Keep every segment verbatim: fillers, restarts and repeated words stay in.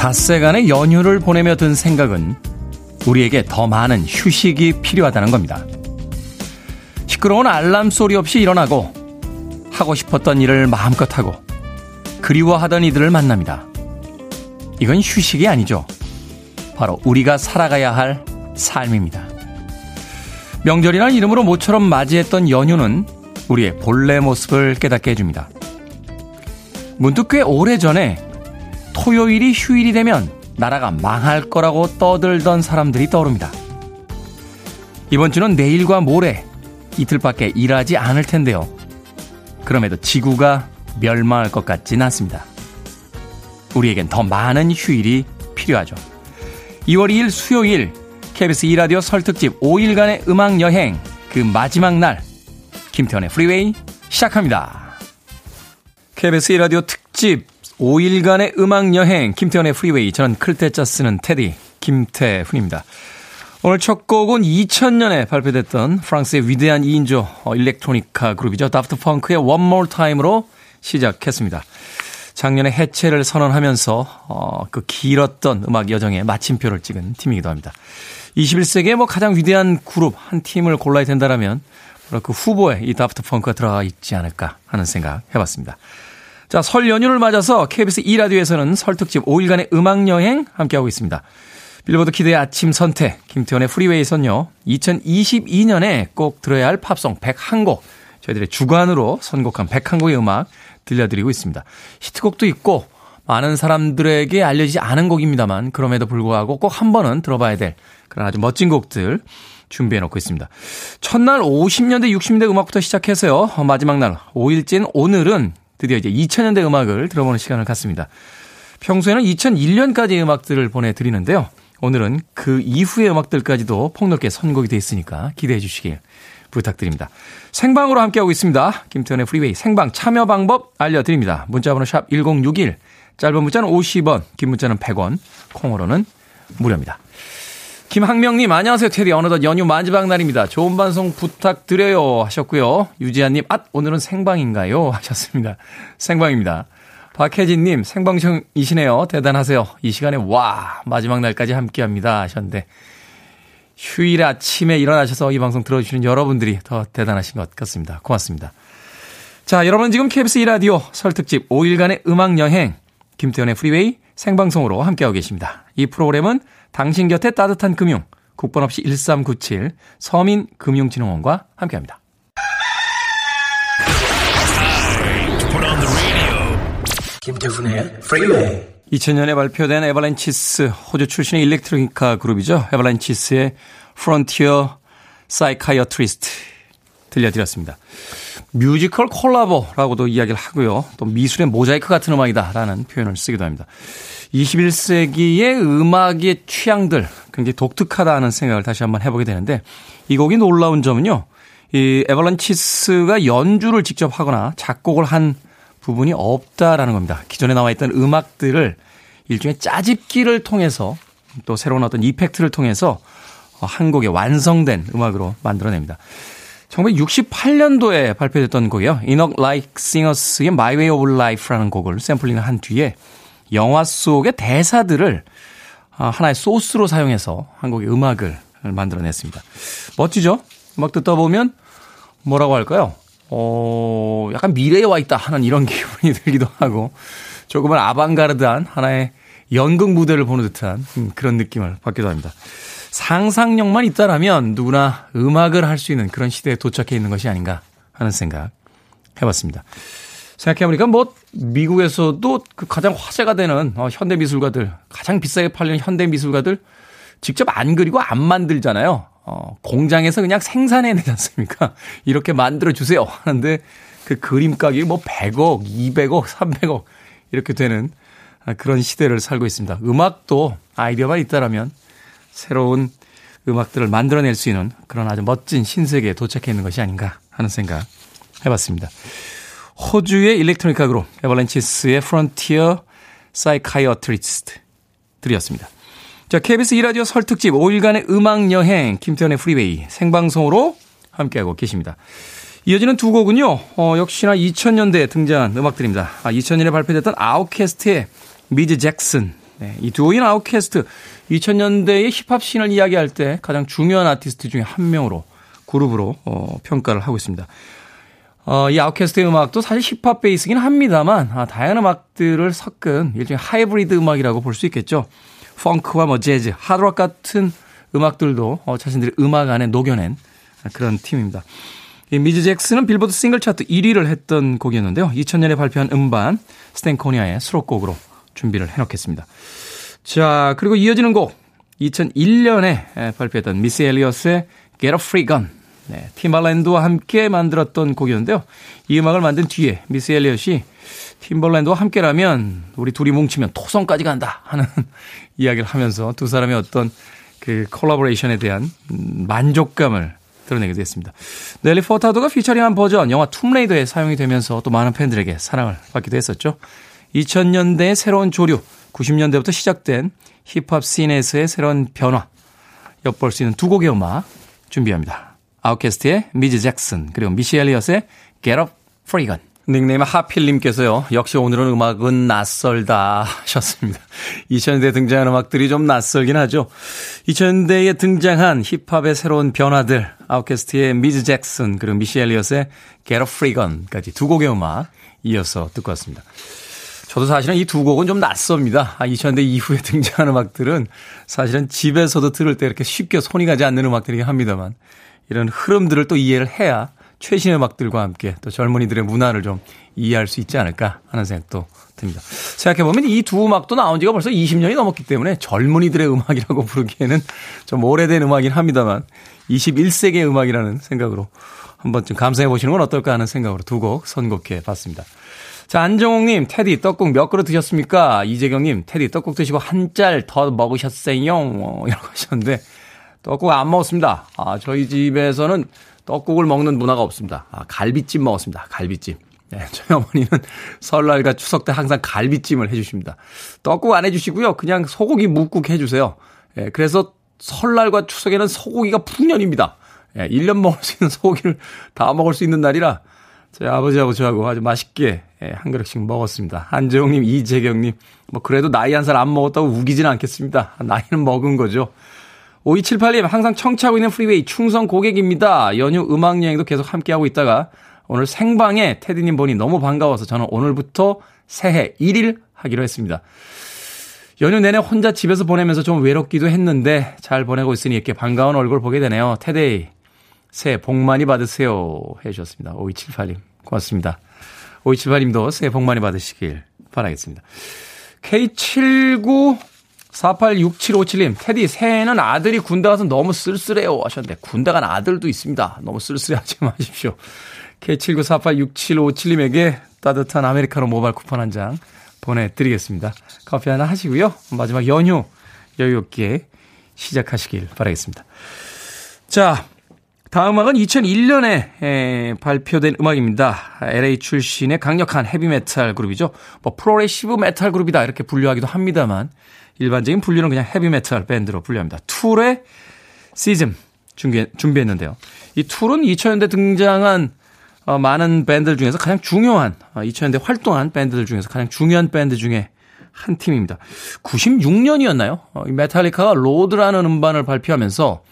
닷새간의 연휴를 보내며 든 생각은 우리에게 더 많은 휴식이 필요하다는 겁니다. 시끄러운 알람 소리 없이 일어나고 하고 싶었던 일을 마음껏 하고 그리워하던 이들을 만납니다. 이건 휴식이 아니죠. 바로 우리가 살아가야 할 삶입니다. 명절이란 이름으로 모처럼 맞이했던 연휴는 우리의 본래 모습을 깨닫게 해줍니다. 문득 꽤 오래전에 토요일이 휴일이 되면 나라가 망할 거라고 떠들던 사람들이 떠오릅니다. 이번 주는 내일과 모레 이틀밖에 일하지 않을 텐데요. 그럼에도 지구가 멸망할 것 같진 않습니다. 우리에겐 더 많은 휴일이 필요하죠. 이월 이일 수요일 케이비에스 이 라디오 설 특집 오일간의 음악여행 그 마지막 날 김태원의 프리웨이 시작합니다. 케이비에스 이 라디오 특집 오일간의 음악여행 김태원의 프리웨이 저는 클때짜 쓰는 테디 김태훈입니다. 오늘 첫 곡은 이천 년에 발표됐던 프랑스의 위대한 이인조 일렉트로니카 그룹이죠. 다프트 펑크의 One More Time으로 시작했습니다. 작년에 해체를 선언하면서 어, 그 길었던 음악 여정에 마침표를 찍은 팀이기도 합니다. 이십일 세기의 뭐 가장 위대한 그룹 한 팀을 골라야 된다라면 바로 그 후보에 이 다프트 펑크가 들어가 있지 않을까 하는 생각 해봤습니다. 자, 설 연휴를 맞아서 케이비에스 이 라디오에서는 설 특집 오일간의 음악 여행 함께하고 있습니다. 빌보드 키드의 아침 선택 김태원의 프리웨이에서는요. 이천이십이 년에 꼭 들어야 할 팝송 백일 곡 저희들의 주관으로 선곡한 백일 곡의 음악 들려드리고 있습니다. 히트곡도 있고 많은 사람들에게 알려지지 않은 곡입니다만 그럼에도 불구하고 꼭 한 번은 들어봐야 될 그런 아주 멋진 곡들 준비해놓고 있습니다. 첫날 오십 년대 육십 년대 음악부터 시작해서요. 마지막 날 오일째인 오늘은 드디어 이제 이천 년대 음악을 들어보는 시간을 갖습니다. 평소에는 이천일 년까지의 음악들을 보내드리는데요. 오늘은 그 이후의 음악들까지도 폭넓게 선곡이 되어 있으니까 기대해 주시길 부탁드립니다. 생방으로 함께하고 있습니다. 김태현의 프리웨이 생방 참여 방법 알려드립니다. 문자번호 샵 일공육일 짧은 문자는 오십 원 긴 문자는 백 원 콩으로는 무료입니다. 김학명님 안녕하세요. 테디 어느덧 연휴 마지막 날입니다. 좋은 방송 부탁드려요 하셨고요. 유지아님 앗 오늘은 생방인가요 하셨습니다. 생방입니다. 박혜진님 생방송이시네요. 대단하세요. 이 시간에 와 마지막 날까지 함께합니다 하셨는데 휴일 아침에 일어나셔서 이 방송 들어주시는 여러분들이 더 대단하신 것 같습니다. 고맙습니다. 자, 여러분은 지금 케이비에스 이 라디오 설 특집 오일간의 음악여행 김태현의 프리웨이 생방송으로 함께하고 계십니다. 이 프로그램은 당신 곁에 따뜻한 금융 국번 없이 일삼구칠 서민금융진흥원과 함께합니다. 김태훈의 프리웨이 이천 년에 발표된 에발란치스 호주 출신의 일렉트로니카 그룹이죠. 에발란치스의 프론티어 사이카이어트리스트 들려드렸습니다. 뮤지컬 콜라보라고도 이야기를 하고요. 또 미술의 모자이크 같은 음악이다라는 표현을 쓰기도 합니다. 이십일 세기의 음악의 취향들 굉장히 독특하다는 생각을 다시 한번 해보게 되는데 이 곡이 놀라운 점은요. 이 에발란치스가 연주를 직접 하거나 작곡을 한 부분이 없다라는 겁니다. 기존에 나와 있던 음악들을 일종의 짜집기를 통해서 또 새로운 어떤 이펙트를 통해서 한 곡의 완성된 음악으로 만들어냅니다. 천구백육십팔 년도에 발표됐던 곡이에요. 이넉 라이크 싱어스의 My Way of Life라는 곡을 샘플링을 한 뒤에 영화 속의 대사들을 하나의 소스로 사용해서 한 곡의 음악을 만들어냈습니다. 멋지죠? 음악 듣다 보면 뭐라고 할까요? 어, 약간 미래에 와 있다 하는 이런 기분이 들기도 하고 조금은 아방가르드한 하나의 연극 무대를 보는 듯한 그런 느낌을 받기도 합니다. 상상력만 있다라면 누구나 음악을 할 수 있는 그런 시대에 도착해 있는 것이 아닌가 하는 생각 해봤습니다. 생각해보니까 뭐 미국에서도 그 가장 화제가 되는 어, 현대 미술가들 가장 비싸게 팔리는 현대 미술가들 직접 안 그리고 안 만들잖아요. 어, 공장에서 그냥 생산해내지 않습니까? 이렇게 만들어주세요 하는데 그 그림 가격이 뭐 백억, 이백억, 삼백억 이렇게 되는 그런 시대를 살고 있습니다. 음악도 아이디어만 있다라면 새로운 음악들을 만들어낼 수 있는 그런 아주 멋진 신세계에 도착해 있는 것이 아닌가 하는 생각 해봤습니다. 호주의 일렉트로니카 그룹 에발란치스의 프론티어 사이카이어트리스트들이었습니다. 자, 케이비에스 이 라디오 설 특집 오일간의 음악여행 김태현의 프리웨이 생방송으로 함께하고 계십니다. 이어지는 두 곡은요. 어, 역시나 이천 년대에 등장한 음악들입니다. 아, 이천 년에 발표됐던 아웃캐스트의 미즈 잭슨 네, 이 두오인 아웃캐스트, 이천 년대의 힙합 씬을 이야기할 때 가장 중요한 아티스트 중에 한 명으로, 그룹으로 어, 평가를 하고 있습니다. 어, 이 아웃캐스트의 음악도 사실 힙합 베이스긴 합니다만 아, 다양한 음악들을 섞은 일종의 하이브리드 음악이라고 볼 수 있겠죠. 펑크와 뭐 재즈, 하드락 같은 음악들도 어, 자신들의 음악 안에 녹여낸 그런 팀입니다. 이 미즈 잭슨은 빌보드 싱글 차트 일 위를 했던 곡이었는데요. 이천 년에 발표한 음반 스탠코니아의 수록곡으로 준비를 해놓겠습니다. 자, 그리고 이어지는 곡 이천일 년에 발표했던 미스 엘리엇의 Get a Free Gun. 네, 팀발랜드와 함께 만들었던 곡이었는데요. 이 음악을 만든 뒤에 미스 엘리엇이 팀발랜드와 함께라면 우리 둘이 뭉치면 토성까지 간다 하는 이야기를 하면서 두 사람의 어떤 그 콜라보레이션에 대한 만족감을 드러내기도 했습니다. 넬리 포타도가 피처링한 버전 영화 툼레이더에 사용이 되면서 또 많은 팬들에게 사랑을 받기도 했었죠. 이천 년대의 새로운 조류, 구십 년대부터 시작된 힙합 씬에서의 새로운 변화 엿볼 수 있는 두 곡의 음악 준비합니다. 아웃캐스트의 미즈 잭슨 그리고 미시 엘리엇의 Get Up Free Gun. 닉네임 하필님께서요. 역시 오늘은 음악은 낯설다 하셨습니다. 이천 년대에 등장한 음악들이 좀 낯설긴 하죠. 이천 년대에 등장한 힙합의 새로운 변화들 아웃캐스트의 미즈 잭슨 그리고 미시 엘리엇의 Get Up Free Gun까지 두 곡의 음악 이어서 듣고 왔습니다. 저도 사실은 이 두 곡은 좀 낯섭니다. 아, 이천 년대 이후에 등장한 음악들은 사실은 집에서도 들을 때 이렇게 쉽게 손이 가지 않는 음악들이긴 합니다만 이런 흐름들을 또 이해를 해야 최신의 음악들과 함께 또 젊은이들의 문화를 좀 이해할 수 있지 않을까 하는 생각도 듭니다. 생각해보면 이 두 음악도 나온 지가 벌써 이십 년이 넘었기 때문에 젊은이들의 음악이라고 부르기에는 좀 오래된 음악이긴 합니다만 이십일 세기의 음악이라는 생각으로 한번쯤 감상해 보시는 건 어떨까 하는 생각으로 두 곡 선곡해 봤습니다. 자, 안정홍님, 테디, 떡국 몇 그릇 드셨습니까? 이재경님, 테디, 떡국 드시고 한 짤 더 먹으셨어요? 어, 이라고 하셨는데, 떡국 안 먹었습니다. 아, 저희 집에서는 떡국을 먹는 문화가 없습니다. 아, 갈비찜 먹었습니다. 갈비찜. 네, 저희 어머니는 설날과 추석 때 항상 갈비찜을 해주십니다. 떡국 안 해주시고요. 그냥 소고기 묵국 해주세요. 예, 그래서 설날과 추석에는 소고기가 풍년입니다. 예, 일 년 먹을 수 있는 소고기를 다 먹을 수 있는 날이라, 저희 아버지하고 저하고 아주 맛있게 한 그릇씩 먹었습니다. 한재용님, 이재경님, 뭐 그래도 나이 한 살 안 먹었다고 우기진 않겠습니다. 나이는 먹은 거죠. 오이칠팔님, 항상 청취하고 있는 프리웨이 충성 고객입니다. 연휴 음악여행도 계속 함께하고 있다가 오늘 생방에 테디님 보니 너무 반가워서 저는 오늘부터 새해 일 일 하기로 했습니다. 연휴 내내 혼자 집에서 보내면서 좀 외롭기도 했는데 잘 보내고 있으니 이렇게 반가운 얼굴 보게 되네요. 테데이. 새해 복 많이 받으세요 해주셨습니다. 오이칠팔님 고맙습니다. 오이칠팔님도 새해 복 많이 받으시길 바라겠습니다. 케이 칠구사팔육칠오칠님 테디 새해에는 아들이 군대 가서 너무 쓸쓸해요 하셨는데 군대 간 아들도 있습니다. 너무 쓸쓸해하지 마십시오. 케이 칠구사팔육칠오칠님에게 따뜻한 아메리카노 모바일 쿠폰 한 장 보내드리겠습니다. 커피 하나 하시고요. 마지막 연휴 여유 있게 시작하시길 바라겠습니다. 자, 다음 음악은 이천일 년에 발표된 음악입니다. 엘에이 출신의 강력한 헤비메탈 그룹이죠. 뭐 프로그레시브 메탈 그룹이다 이렇게 분류하기도 합니다만 일반적인 분류는 그냥 헤비메탈 밴드로 분류합니다. 툴의 시즌 준비했는데요. 이 툴은 이천 년대 등장한 많은 밴드들 중에서 가장 중요한 이천 년대 활동한 밴드들 중에서 가장 중요한 밴드 중에 한 팀입니다. 구십육 년이었나요? 이 메탈리카가 로드라는 음반을 발표하면서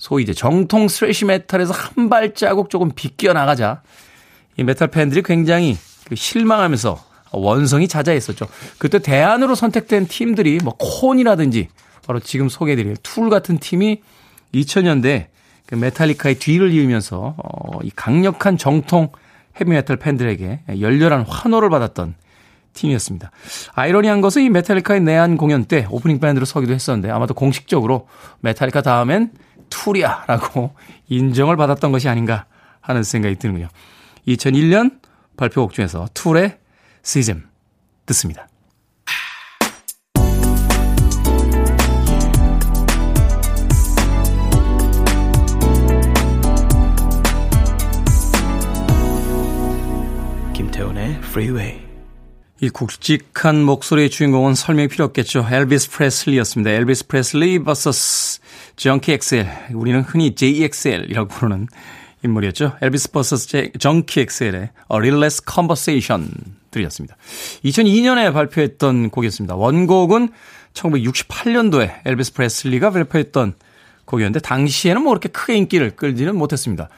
소위 이제 정통 스래시 메탈에서 한 발자국 조금 빗겨 나가자 이 메탈 팬들이 굉장히 실망하면서 원성이 자자했었죠. 그때 대안으로 선택된 팀들이 뭐 콘이라든지 바로 지금 소개해드릴 툴 같은 팀이 이천 년대 그 메탈리카의 뒤를 이으면서 어, 이 강력한 정통 헤비메탈 팬들에게 열렬한 환호를 받았던 팀이었습니다. 아이러니한 것은 이 메탈리카의 내한 공연 때 오프닝 밴드로 서기도 했었는데 아마도 공식적으로 메탈리카 다음엔 툴이야라고 인정을 받았던 것이 아닌가 하는 생각이 드는군요. 이천일 년 발표곡 중에서 툴의 시즌 듣습니다. 김태훈의 프리웨이. 이 굵직한 목소리의 주인공은 설명이 필요 없겠죠. 엘비스 프레슬리였습니다. 엘비스 프레슬리 vs Junkie 엑스엘. 우리는 흔히 제이 엑스엘이라고 부르는 인물이었죠. 엘비스 버서스 정키 엑스엘의 A Little Less Conversation 들이었습니다. 이천이 년에 발표했던 곡이었습니다. 원곡은 천구백육십팔 년도에 엘비스 프레슬리가 발표했던 곡이었는데 당시에는 뭐 그렇게 크게 인기를 끌지는 못했습니다.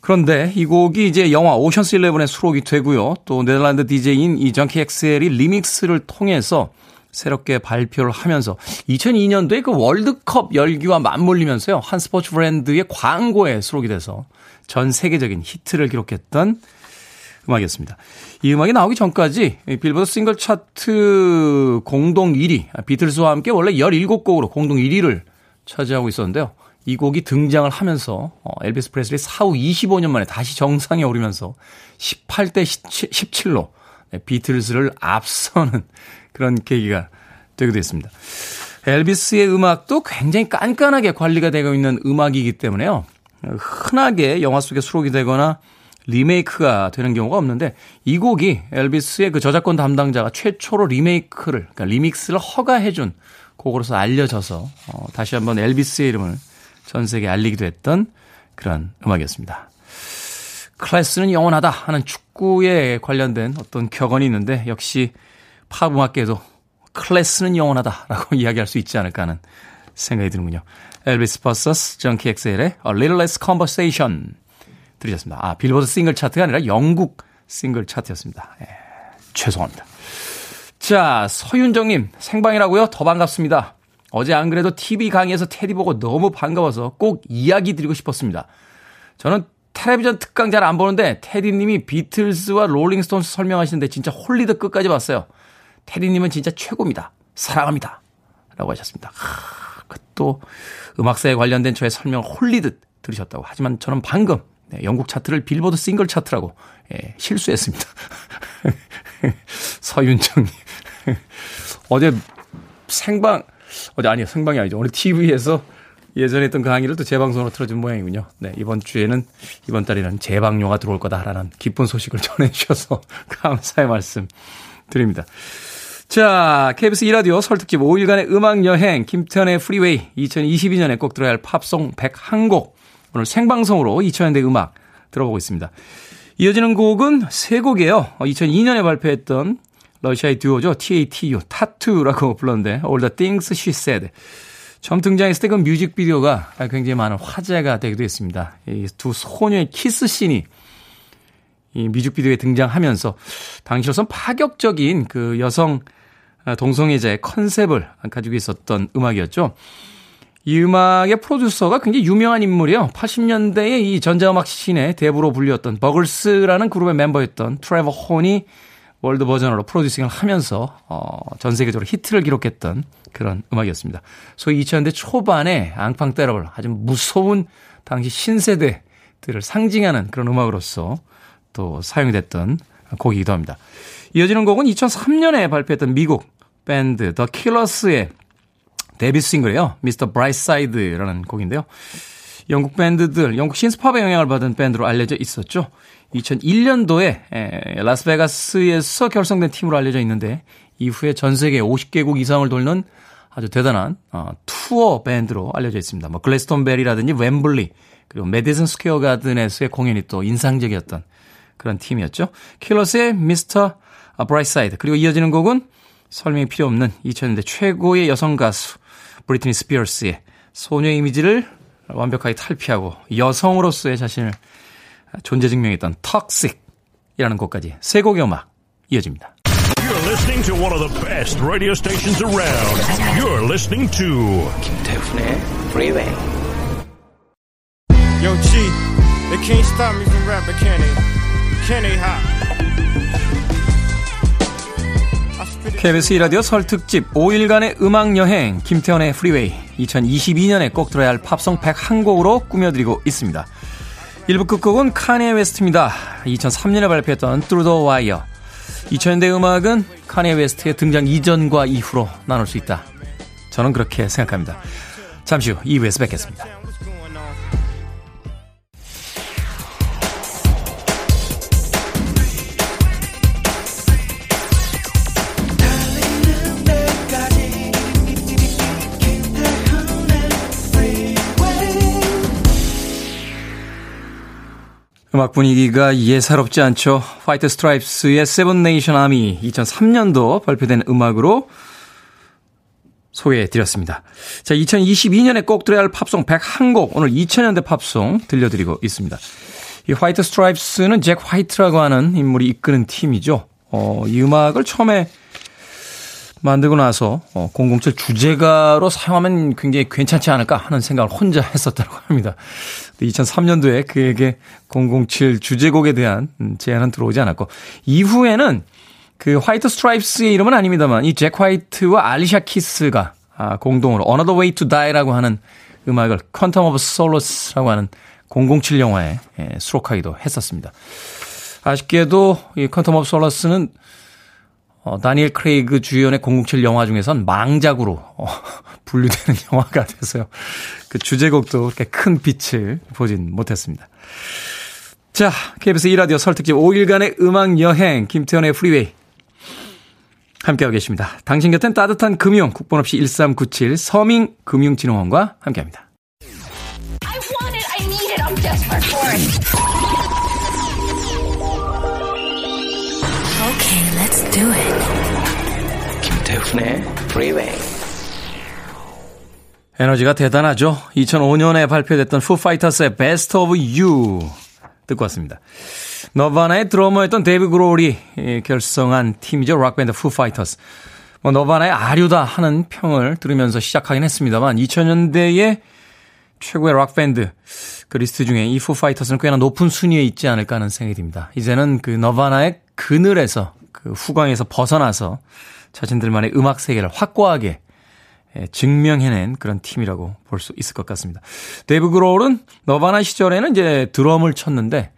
그런데 이 곡이 이제 영화 오션스 십일에 수록이 되고요. 또 네덜란드 디제이인 이 정키 엑스엘이 리믹스를 통해서 새롭게 발표를 하면서 이천이 년도에 그 월드컵 열기와 맞물리면서요. 한 스포츠 브랜드의 광고에 수록이 돼서 전 세계적인 히트를 기록했던 음악이었습니다. 이 음악이 나오기 전까지 빌보드 싱글 차트 공동 일 위, 비틀스와 함께 원래 열일곱 곡으로 공동 일 위를 차지하고 있었는데요. 이 곡이 등장을 하면서 엘비스 프레슬리 사후 이십오 년 만에 다시 정상에 오르면서 십팔 대 십칠로 비틀스를 앞서는 그런 계기가 되기도 했습니다. 엘비스의 음악도 굉장히 깐깐하게 관리가 되고 있는 음악이기 때문에요. 흔하게 영화 속에 수록이 되거나 리메이크가 되는 경우가 없는데 이 곡이 엘비스의 그 저작권 담당자가 최초로 리메이크를, 그러니까 리믹스를 허가해준 곡으로서 알려져서 어, 다시 한번 엘비스의 이름을 전 세계에 알리기도 했던 그런 음악이었습니다. 클래스는 영원하다 하는 축구에 관련된 어떤 격언이 있는데 역시 팝 음악계에도 클래스는 영원하다라고 이야기할 수 있지 않을까 하는 생각이 드는군요. 엘비스 버서스 정키 엑스엘의 A Little Less Conversation 들으셨습니다. 아, 빌보드 싱글 차트가 아니라 영국 싱글 차트였습니다. 예, 죄송합니다. 자, 서윤정님 생방이라고요? 더 반갑습니다. 어제 안 그래도 티비 강의에서 테디 보고 너무 반가워서 꼭 이야기 드리고 싶었습니다. 저는 텔레비전 특강 잘 안 보는데 테디님이 비틀스와 롤링스톤스 설명하시는데 진짜 홀리듯 끝까지 봤어요. 테디님은 진짜 최고입니다. 사랑합니다. 라고 하셨습니다. 하, 그 또 음악사에 관련된 저의 설명을 홀리듯 들으셨다고. 하지만 저는 방금 네, 영국 차트를 빌보드 싱글 차트라고 예, 실수했습니다. 서윤정님 어제 생방 어제 아니요 생방이 아니죠. 오늘 티비에서 예전에 했던 강의를 또 재방송으로 틀어준 모양이군요. 네, 이번 주에는 이번 달에는 재방료가 들어올 거다라는 기쁜 소식을 전해주셔서 감사의 말씀 드립니다. 자, 케이비에스 일 라디오 설 특집 오 일간의 음악여행 김태현의 프리웨이 이천이십이 년에 꼭 들어야 할 팝송 백일 곡 오늘 생방송으로 이천 년대 음악 들어보고 있습니다. 이어지는 곡은 세 곡이에요. 이천이 년에 발표했던 러시아의 듀오죠. 티 에이 티.U, 타투라고 불렀는데 All the Things She Said. 처음 등장했을 때 그 뮤직비디오가 굉장히 많은 화제가 되기도 했습니다. 이 두 소녀의 키스씬이 이 뮤직비디오에 등장하면서 당시로선 파격적인 그 여성 동성애자의 컨셉을 가지고 있었던 음악이었죠. 이 음악의 프로듀서가 굉장히 유명한 인물이요. 팔십 년대의 이 전자음악 씬의 대부로 불렸던 버글스라는 그룹의 멤버였던 트레버 혼이 월드 버전으로 프로듀싱을 하면서 어, 전 세계적으로 히트를 기록했던 그런 음악이었습니다. 소위 이천 년대 초반에 앙팡 때려볼 아주 무서운 당시 신세대들을 상징하는 그런 음악으로서 또 사용됐던 곡이기도 합니다. 이어지는 곡은 이천삼 년에 발표했던 미국 밴드 더 킬러스의 데뷔 싱글이에요. 미스터 브라이트사이드라는 곡인데요. 영국 밴드들, 영국 신스팝의 영향을 받은 밴드로 알려져 있었죠. 이천일 년도에 라스베가스에서 결성된 팀으로 알려져 있는데 이후에 전 세계 오십 개국 이상을 돌는 아주 대단한 투어 밴드로 알려져 있습니다. 뭐 글래스톤베리라든지 웸블리 그리고 메디슨 스퀘어 가든에서의 공연이 또 인상적이었던 그런 팀이었죠. 킬러스의 미스터 브라이트사이드 그리고 이어지는 곡은 설명이 필요 없는 이천 년대 최고의 여성 가수 브리트니 스피어스의 소녀 이미지를 완벽하게 탈피하고 여성으로서의 자신을 존재 증명했던 Toxic이라는 곡까지 세 곡의 음악 이어집니다. You're listening to one of the best radio stations around. You're listening to 김태훈의 Freeway. Yo, G, they can't stop me from rapping, can they? Can they hop? 케이비에스 일 라디오 설 특집 오 일간의 음악여행 김태현의 프리웨이 이천이십이 년에 꼭 들어야 할 팝송 백일 곡으로 꾸며드리고 있습니다. 일 부 끝곡은 카니에 웨스트입니다. 이천삼 년에 발표했던 Through the Wire. 이천 년대 음악은 카니에 웨스트의 등장 이전과 이후로 나눌 수 있다. 저는 그렇게 생각합니다. 잠시 후 이 부에서 뵙겠습니다. 음악 분위기가 예사롭지 않죠. 화이트 스트라이프스의 세븐 네이션 아미 이천삼 년도 발표된 음악으로 소개해드렸습니다. 자, 이천이십이 년에 꼭 들어야 할 팝송 백일 곡, 오늘 이천 년대 팝송 들려드리고 있습니다. 이 화이트 스트라이프스는 잭 화이트라고 하는 인물이 이끄는 팀이죠. 어, 이 음악을 처음에 만들고 나서 어, 공공칠 주제가로 사용하면 굉장히 괜찮지 않을까 하는 생각을 혼자 했었다고 합니다. 이천삼 년도에 그에게 공공칠 주제곡에 대한 제안은 들어오지 않았고, 이후에는 그 화이트 스트라이프스의 이름은 아닙니다만 이 잭 화이트와 알리샤 키스가 아, 공동으로 Another Way to Die라고 하는 음악을 퀀텀 오브 솔로스라고 하는 공공칠 영화에 예, 수록하기도 했었습니다. 아쉽게도 이 퀀텀 오브 솔로스는 어, 다니엘 크레이그 주연의 공공칠 영화 중에선 망작으로 어, 분류되는 영화가 돼서요. 그 주제곡도 그렇게 큰 빛을 보진 못했습니다. 자, 케이비에스 이 라디오 설 특집 오 일간의 음악여행 김태현의 프리웨이 함께하고 계십니다. 당신 곁엔 따뜻한 금융, 국번 없이 일삼구칠 서민금융진흥원과 함께합니다. I want it, I need it, I'm desperate for it. Okay, let's do it. 김태훈의 프리웨이. 에너지가 대단하죠. 이천오 년에 발표됐던 Foo Fighters의 Best of You 듣고 왔습니다. 너바나의 드러머였던 데이브 그롤이 결성한 팀이죠. 락밴드 Foo Fighters. 뭐 너바나의 아류다 하는 평을 들으면서 시작하긴 했습니다만 이천 년대의 최고의 락밴드 그 리스트 중에 이 Foo Fighters는 꽤나 높은 순위에 있지 않을까 하는 생각이 듭니다. 이제는 그 너바나의 그늘에서 그 후광에서 벗어나서 자신들만의 음악 세계를 확고하게 증명해낸 그런 팀이라고 볼 수 있을 것 같습니다. 데이브 그롤은 너바나 시절에는 이제 드럼을 쳤는데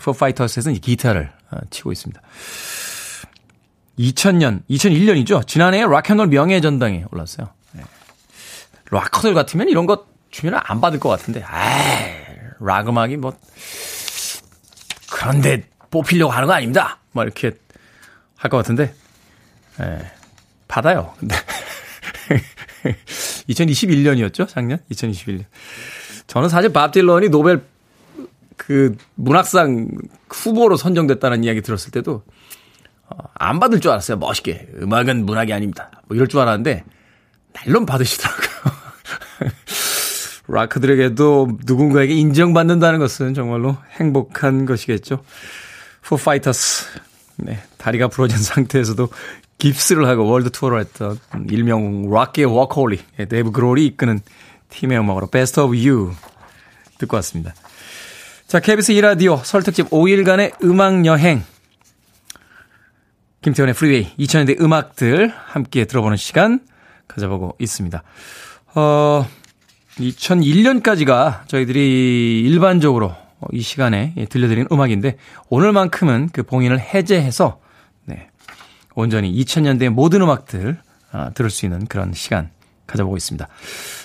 Foo Fighters에서는 기타를 치고 있습니다. 이천 년, 이천일 년이죠. 지난해에 락앤롤 명예전당에 올랐어요. 락커들 같으면 이런 거 주면 안 받을 것 같은데, 아, 락 음악이 뭐 그런데 뽑히려고 하는 거 아닙니다. 막 이렇게 할 것 같은데, 에, 받아요. 근데. 이천이십일 년이었죠, 작년? 이천이십일 년. 저는 사실 밥 딜런이 노벨 그 문학상 후보로 선정됐다는 이야기 들었을 때도 안 받을 줄 알았어요. 멋있게. 음악은 문학이 아닙니다. 뭐 이럴 줄 알았는데, 날론 받으시더라고요. 락커들에게도 누군가에게 인정받는다는 것은 정말로 행복한 것이겠죠. Foo Fighters. 네, 다리가 부러진 상태에서도 깁스를 하고 월드 투어를 했던 일명 락계 워커홀리, 데이브 그롤이 이끄는 팀의 음악으로 Best of You 듣고 왔습니다. 자, 케이비에스 이 라디오 설 특집 오 일간의 음악여행 김태원의 프리웨이 이천 년대 음악들 함께 들어보는 시간 가져보고 있습니다. 어, 이천일 년까지가 저희들이 일반적으로 이 시간에 들려드린 음악인데 오늘만큼은 그 봉인을 해제해서 네, 온전히 이천 년대의 모든 음악들 아, 들을 수 있는 그런 시간 가져보고 있습니다.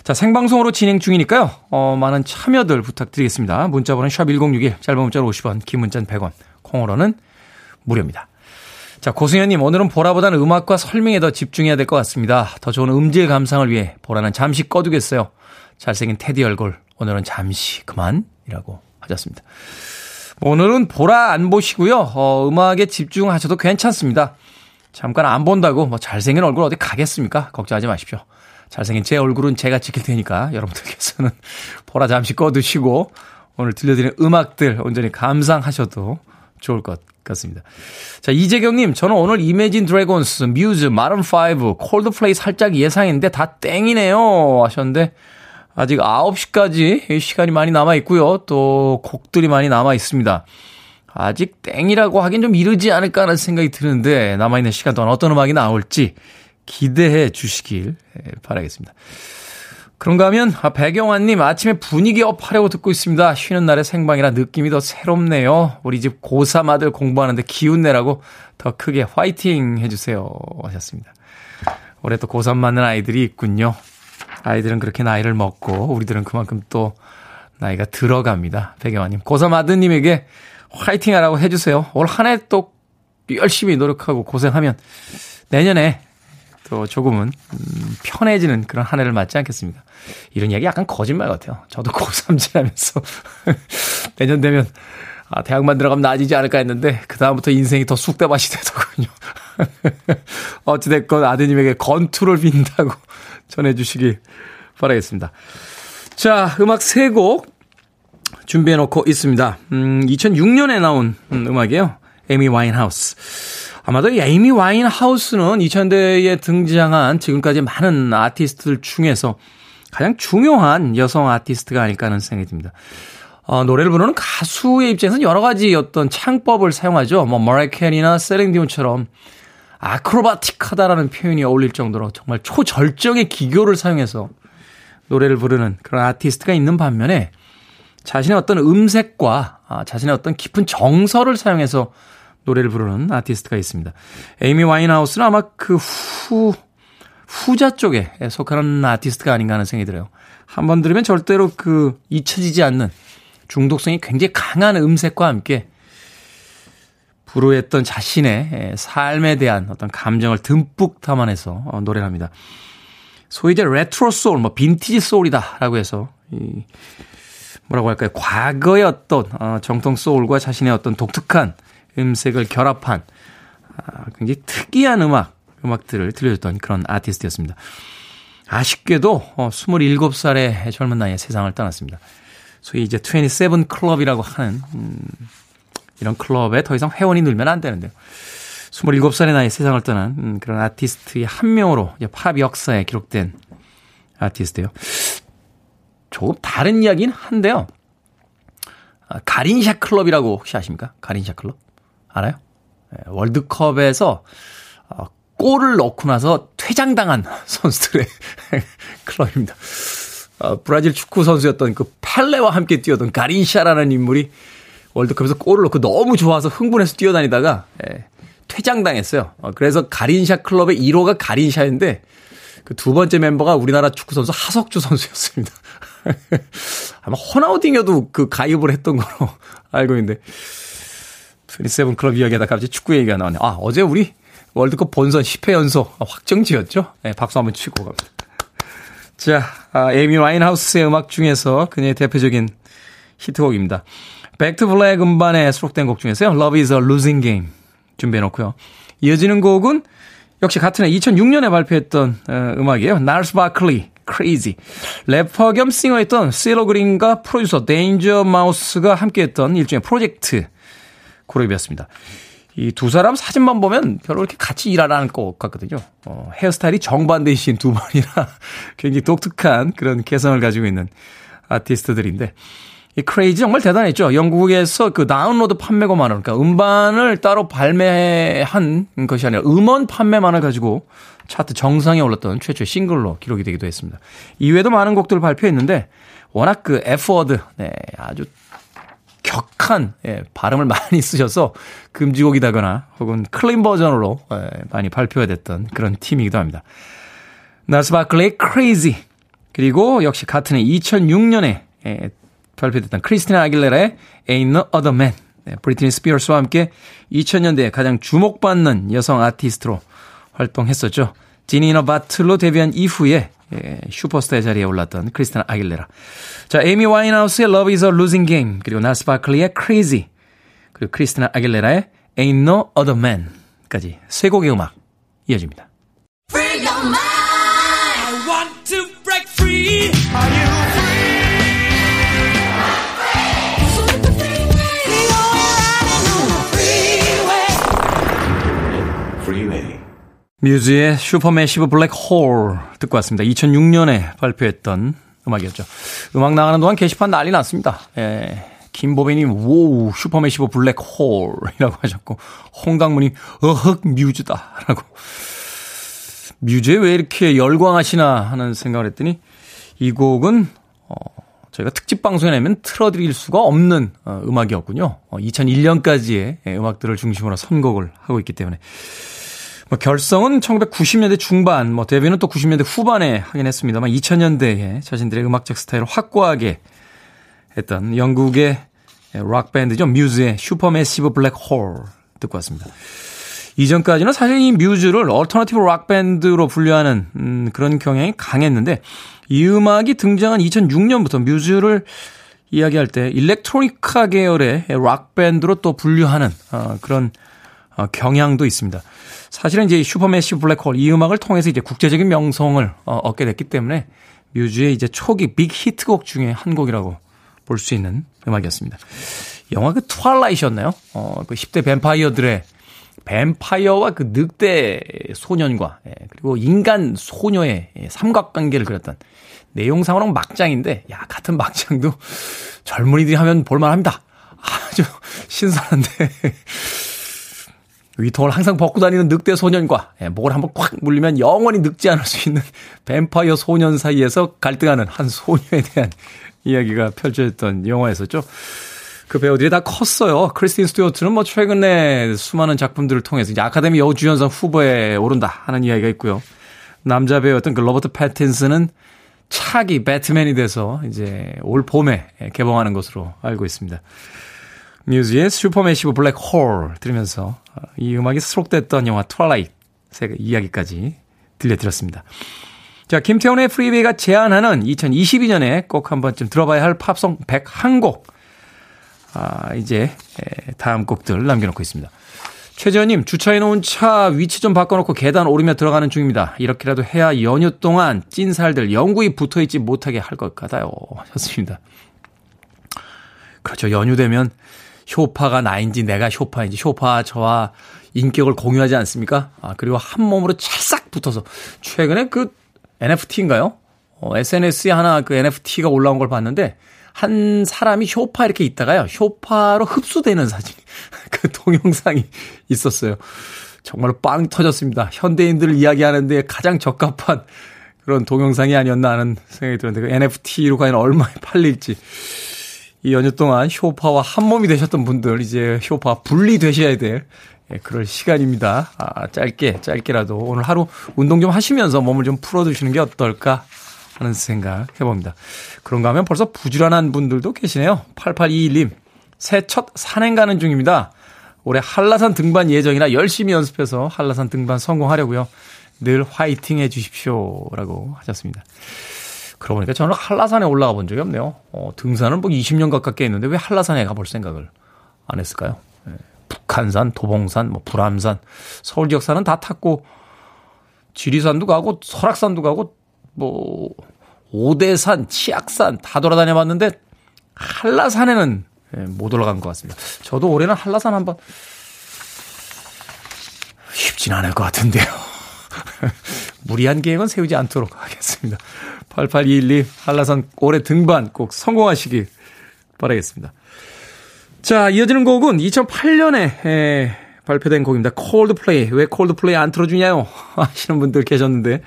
자, 생방송으로 진행 중이니까요. 어, 많은 참여들 부탁드리겠습니다. 문자번호는 샵 천육십일, 짧은 문자로 오십 원, 긴 문자는 백 원, 콩으로는 무료입니다. 자, 고승현님, 오늘은 보라보다는 음악과 설명에 더 집중해야 될 것 같습니다. 더 좋은 음질 감상을 위해 보라는 잠시 꺼두겠어요. 잘생긴 테디 얼굴, 오늘은 잠시 그만이라고 하셨습니다. 오늘은 보라 안 보시고요. 어, 음악에 집중하셔도 괜찮습니다. 잠깐 안 본다고 뭐 잘생긴 얼굴 어디 가겠습니까? 걱정하지 마십시오. 잘생긴 제 얼굴은 제가 지킬 테니까 여러분들께서는 보라 잠시 꺼두시고 오늘 들려드리는 음악들 온전히 감상하셔도 좋을 것 같습니다. 자, 이재경님, 저는 오늘 이매진 드래곤스, 뮤즈, 마룬 파이브, 콜드플레이 살짝 예상했는데 다 땡이네요 하셨는데 아직 아홉 시까지 시간이 많이 남아있고요. 또 곡들이 많이 남아있습니다. 아직 땡이라고 하긴 좀 이르지 않을까 하는 생각이 드는데 남아있는 시간 동안 어떤 음악이 나올지 기대해 주시길 바라겠습니다. 그런가 하면 백영환님, 아침에 분위기 업하려고 듣고 있습니다. 쉬는 날에 생방이라 느낌이 더 새롭네요. 우리 집 고삼 아들 공부하는데 기운내라고 더 크게 화이팅 해주세요 하셨습니다. 올해 또 고삼 맞는 아이들이 있군요. 아이들은 그렇게 나이를 먹고 우리들은 그만큼 또 나이가 들어갑니다. 백영환님, 고삼 아드님에게 화이팅 하라고 해주세요. 올 한 해 또 열심히 노력하고 고생하면 내년에 또 조금은 편해지는 그런 한 해를 맞지 않겠습니까? 이런 이야기 약간 거짓말 같아요. 저도 고삼 지나면서 내년 되면 아, 대학만 들어가면 나아지지 않을까 했는데 그다음부터 인생이 더 쑥대밭이 되더군요. 어찌됐건 아드님에게 건투를 빈다고 전해주시길 바라겠습니다. 자, 음악 세 곡 준비해놓고 있습니다. 음, 이천육 년에 나온 음악이에요. 에이미 와인하우스. 아마도 에이미 와인하우스는 이천 년대에 등장한 지금까지 많은 아티스트들 중에서 가장 중요한 여성 아티스트가 아닐까 하는 생각이 듭니다. 어, 노래를 부르는 가수의 입장에서는 여러 가지 어떤 창법을 사용하죠. 뭐 머라이어 캐리나 셀린 디온처럼 아크로바틱하다라는 표현이 어울릴 정도로 정말 초절정의 기교를 사용해서 노래를 부르는 그런 아티스트가 있는 반면에 자신의 어떤 음색과 아, 자신의 어떤 깊은 정서를 사용해서 노래를 부르는 아티스트가 있습니다. 에이미 와인하우스는 아마 그 후, 후자 쪽에 속하는 아티스트가 아닌가 하는 생각이 들어요. 한번 들으면 절대로 그 잊혀지지 않는 중독성이 굉장히 강한 음색과 함께 불우했던 자신의 삶에 대한 어떤 감정을 듬뿍 담아내서 노래를 합니다. 소위 이제 레트로 소울, 뭐 빈티지 소울이다라고 해서 이 뭐라고 할까요? 과거의 어떤 정통 소울과 자신의 어떤 독특한 음색을 결합한 굉장히 특이한 음악, 음악들을 들려줬던 그런 아티스트였습니다. 아쉽게도 스물일곱 살의 젊은 나이에 세상을 떠났습니다. 소위 이제 이십칠 클럽이라고 하는 음, 이런 클럽에 더 이상 회원이 늘면 안 되는데요. 스물일곱 살의 나이에 세상을 떠난 음, 그런 아티스트의 한 명으로 이제 팝 역사에 기록된 아티스트예요. 조금 다른 이야기는 한데요. 아, 가린샤 클럽이라고 혹시 아십니까? 가린샤 클럽? 알아요? 네, 월드컵에서 어, 골을 넣고 나서 퇴장당한 선수들의 클럽입니다. 어, 브라질 축구 선수였던 그 펠레와 함께 뛰었던 가린샤라는 인물이 월드컵에서 골을 넣고 너무 좋아서 흥분해서 뛰어다니다가 예, 퇴장당했어요. 어, 그래서 가린샤 클럽의 일 호가 가린샤인데 그 두 번째 멤버가 우리나라 축구 선수 하석주 선수였습니다. 아마 호나우딩여도 그 가입을 했던 거로 알고 있는데 이십칠 클럽 이야기하다 갑자기 축구 얘기가 나오네요. 아, 어제 우리 월드컵 본선 십 회 연속 확정지였죠? 예, 박수 한번 치고 갑니다. 자, 아, 에이미 와인하우스의 음악 중에서 그녀의 대표적인 히트곡입니다. Back to Black 음반에 수록된 곡 중에서요. Love is a Losing Game 준비해놓고요. 이어지는 곡은 역시 같은 해 이천육 년에 발표했던 어, 음악이에요. Nas Barkley, Crazy. 래퍼 겸 싱어였던 실로 그린과 프로듀서 데인저 마우스가 함께했던 일종의 프로젝트 그룹이었습니다. 이 두 사람 사진만 보면 별로 이렇게 같이 일하라 하는 것 같거든요. 어, 헤어스타일이 정반대이신 두 분이라 굉장히 독특한 그런 개성을 가지고 있는 아티스트들인데 이 크레이지 정말 대단했죠. 영국에서 그 다운로드 판매고만을 그러니까 음반을 따로 발매한 것이 아니라 음원 판매만을 가지고 차트 정상에 올랐던 최초의 싱글로 기록이 되기도 했습니다. 이외에도 많은 곡들을 발표했는데 워낙 그 F워드 네, 아주 격한 예, 발음을 많이 쓰셔서 금지곡이다거나 혹은 클린 버전으로 예, 많이 발표가 됐던 그런 팀이기도 합니다. 나스 바클레이 크레이지 그리고 역시 같은 해 이천육 년에 예, 발표됐던 크리스티나 아길레라의 Ain't No Other Man 예, 브리트니 스피어스와 함께 이천 년대에 가장 주목받는 여성 아티스트로 활동했었죠. 지니너 바틀로 데뷔한 이후에 예, 슈퍼스타의 자리에 올랐던 크리스티나 아길레라. 자, 에이미 와인하우스의 Love is a Losing Game, 그리고 나스 바클리의 Crazy, 그리고 크리스티나 아길레라의 Ain't No Other Man까지 세 곡의 음악 이어집니다. Free your mind. I want to break free. Are you free? I'm free. I'm free. You're running on the freeway. Freeway. 뮤즈의 슈퍼매시브 블랙홀 듣고 왔습니다. 이천육 년에 발표했던 음악이었죠. 음악 나가는 동안 게시판 난리 났습니다. 예, 김보배님 오우 슈퍼매시브 블랙홀이라고 하셨고 홍강문이 어흑 뮤즈다라고. 뮤즈에 왜 이렇게 열광하시나 하는 생각을 했더니 이 곡은 어, 저희가 특집 방송에 내면 틀어드릴 수가 없는 어, 음악이었군요. 어, 이천일 년까지의 예, 음악들을 중심으로 선곡을 하고 있기 때문에 뭐 결성은 천구백구십 년대 중반, 뭐 데뷔는 또 구십 년대 후반에 하긴 했습니다만 이천 년대에 자신들의 음악적 스타일을 확고하게 했던 영국의 록밴드죠. 뮤즈의 슈퍼매시브 블랙홀 듣고 왔습니다. 이전까지는 사실 이 뮤즈를 얼터너티브 록밴드로 분류하는 음, 그런 경향이 강했는데 이 음악이 등장한 이천육 년부터 뮤즈를 이야기할 때 일렉트로니카 계열의 락밴드로 또 분류하는 그런 경향도 있습니다. 사실은 이제 슈퍼매시브 블랙홀 이 음악을 통해서 이제 국제적인 명성을 얻게 됐기 때문에 뮤즈의 이제 초기 빅 히트곡 중에 한 곡이라고 볼 수 있는 음악이었습니다. 영화 그 트와일라이트였나요? 어, 그 십 대 뱀파이어들의 뱀파이어와 그 늑대 소년과 그리고 인간 소녀의 삼각관계를 그렸던 내용상으로는 막장인데 야 같은 막장도 젊은이들이 하면 볼만합니다. 아주 신선한데 위통을 항상 벗고 다니는 늑대 소년과 목을 한번 콱 물리면 영원히 늙지 않을 수 있는 뱀파이어 소년 사이에서 갈등하는 한 소녀에 대한 이야기가 펼쳐졌던 영화였었죠. 그 배우들이 다 컸어요. 크리스틴 스튜어트는 뭐 최근에 수많은 작품들을 통해서 이제 아카데미 여우주연상 후보에 오른다 하는 이야기가 있고요. 남자 배우였던 그 로버트 패틴슨은 차기 배트맨이 돼서 이제 올 봄에 개봉하는 것으로 알고 있습니다. 뮤즈의 슈퍼매시브 블랙홀 들으면서 이 음악이 수록됐던 영화 트와일라이트 이야기까지 들려드렸습니다. 자, 김태훈의 프리웨이가 제안하는 이천이십이 년에 꼭 한 번쯤 들어봐야 할 팝송 백일 곡. 아, 이제 다음 곡들 남겨놓고 있습니다. 최재현님, 주차해놓은 차 위치 좀 바꿔놓고 계단 오르며 들어가는 중입니다. 이렇게라도 해야 연휴 동안 찐살들 영구히 붙어있지 못하게 할 것 같아요. 하셨습니다. 그렇죠. 연휴 되면 쇼파가 나인지 내가 쇼파인지 쇼파 저와 인격을 공유하지 않습니까? 아, 그리고 한 몸으로 찰싹 붙어서 최근에 그 엔에프티인가요? 어, 에스엔에스에 하나 그 엔에프티가 올라온 걸 봤는데 한 사람이 쇼파 이렇게 있다가요. 쇼파로 흡수되는 사진. 그 동영상이 있었어요. 정말로 빵 터졌습니다. 현대인들을 이야기하는데 가장 적합한 그런 동영상이 아니었나 하는 생각이 들었는데 그 엔에프티로 과연 얼마에 팔릴지. 이 연휴 동안 쇼파와 한몸이 되셨던 분들 이제 쇼파와 분리되셔야 될 그럴 시간입니다. 아, 짧게 짧게라도 오늘 하루 운동 좀 하시면서 몸을 좀 풀어두시는 게 어떨까 하는 생각 해봅니다. 그런가 하면 벌써 부지런한 분들도 계시네요. 팔팔이일 님, 새 첫 산행 가는 중입니다. 올해 한라산 등반 예정이라 열심히 연습해서 한라산 등반 성공하려고요. 늘 화이팅 해 주십시오 라고 하셨습니다. 그러고 보니까 저는 한라산에 올라가 본 적이 없네요. 어, 등산은 뭐 이십 년 가깝게 했는데 왜 한라산에 가볼 생각을 안 했을까요? 예. 북한산, 도봉산, 뭐 불암산, 서울 지역산은 다 탔고 지리산도 가고 설악산도 가고 뭐 오대산, 치악산 다 돌아다녀봤는데 한라산에는 예, 못 올라간 것 같습니다. 저도 올해는 한라산 한번 쉽진 않을 것 같은데요. 무리한 계획은 세우지 않도록 하겠습니다. 팔팔이일 님, 한라산 올해 등반 꼭 성공하시길 바라겠습니다. 자, 이어지는 곡은 이천팔 년에 발표된 곡입니다. 콜드플레이, 왜 콜드플레이 안 틀어주냐요? 하시는 분들 계셨는데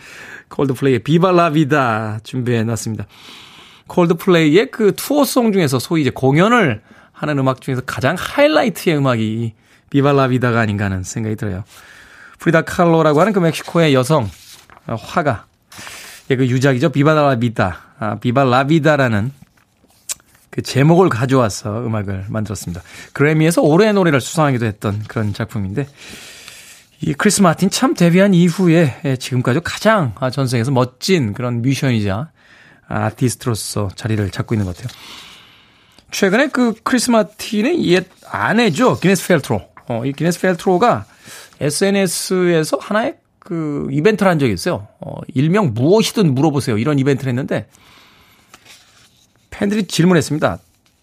콜드플레이의 비발라비다 준비해놨습니다. 콜드플레이의 그 투어송 중에서 소위 이제 공연을 하는 음악 중에서 가장 하이라이트의 음악이 비발라비다가 아닌가 하는 생각이 들어요. 프리다 칼로라고 하는 그 멕시코의 여성 화가 예, 그 유작이죠. 비발라비다, 아, 비발라비다라는 그 제목을 가져와서 음악을 만들었습니다. 그래미에서 올해의 노래를 수상하기도 했던 그런 작품인데 이 크리스 마틴 참 데뷔한 이후에 지금까지 가장 전 세계에서 멋진 그런 뮤지션이자 아티스트로서 자리를 잡고 있는 것 같아요. 최근에 그 크리스 마틴의 옛 아내죠. 기네스 펠트로. 어, 이 기네스 펠트로가 에스엔에스에서 하나의 그 이벤트를 한 적이 있어요. 어, 일명 무엇이든 물어보세요. 이런 이벤트를 했는데 팬들이 질문했습니다.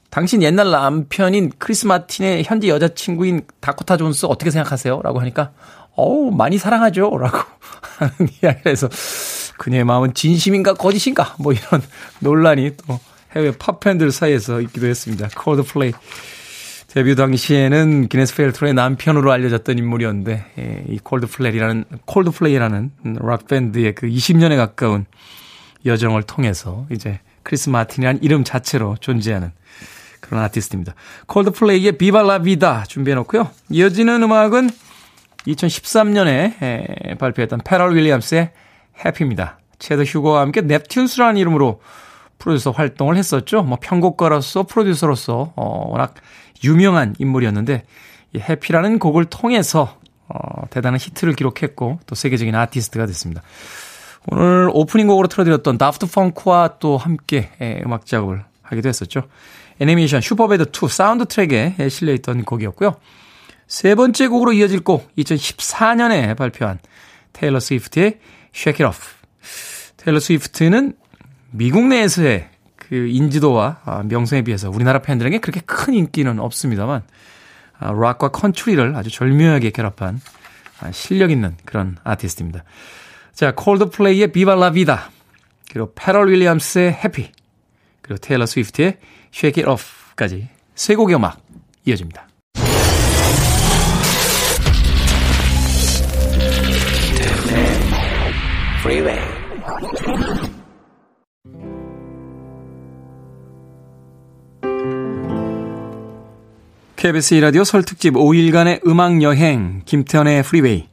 당신 옛날 남편인 크리스 마틴의 현재 여자친구인 다코타 존스 어떻게 생각하세요? 라고 하니까 어우 많이 사랑하죠 라고 하는 이야기를 해서 그녀의 마음은 진심인가 거짓인가 뭐 이런 논란이 또 해외 팝팬들 사이에서 있기도 했습니다. 콜드플레이 데뷔 당시에는 기네스 펠트로의 남편으로 알려졌던 인물이었는데 예, 이 콜드플레이라는 콜드플레이라는 락 밴드의 그 이십 년에 가까운 여정을 통해서 이제 크리스 마틴이라는 이름 자체로 존재하는 그런 아티스트입니다. 콜드플레이의 비발라비다 준비해놓고요. 이어지는 음악은 이천십삼 년에 발표했던 페럴 윌리엄스의 해피입니다. 체더 휴거와 함께 넵튠스라는 이름으로 프로듀서 활동을 했었죠. 뭐 편곡가로서 프로듀서로서 어, 워낙 유명한 인물이었는데 이 해피라는 곡을 통해서 어, 대단한 히트를 기록했고 또 세계적인 아티스트가 됐습니다. 오늘 오프닝 곡으로 틀어드렸던 다프트 펑크와 또 함께 예, 음악 작업을 하기도 했었죠. 애니메이션 슈퍼배드 투 사운드 트랙에 실려 있던 곡이었고요. 세 번째 곡으로 이어질 곡 이천십사 년에 발표한 테일러 스위프트의 Shake It Off. 테일러 스위프트는 미국 내에서의 그 인지도와 명성에 비해서 우리나라 팬들에게 그렇게 큰 인기는 없습니다만 락과 컨트리를 아주 절묘하게 결합한 실력 있는 그런 아티스트입니다. 자, 콜드플레이의 비바 라 비다, 그리고 패럴 윌리엄스의 해피, 그리고 테일러 스위프트의 Shake It Off까지 세 곡의 음악 이어집니다. 케이비에스 이 라디오 설 특집 오 일간의 음악여행 김태현의 프리웨이.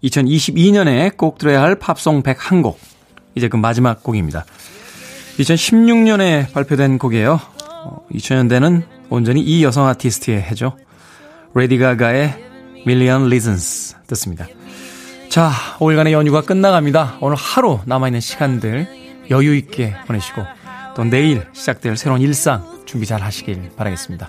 이천이십이 년에 꼭 들어야 할 팝송 백일 곡, 이제 그 마지막 곡입니다. 이천십육 년에 발표된 곡이에요. 이천 년대는 온전히 이 여성 아티스트의 해죠. 레디 가가의 Million Reasons 듣습니다. 자, 오 일간의 연휴가 끝나갑니다. 오늘 하루 남아있는 시간들 여유 있게 보내시고 또 내일 시작될 새로운 일상 준비 잘 하시길 바라겠습니다.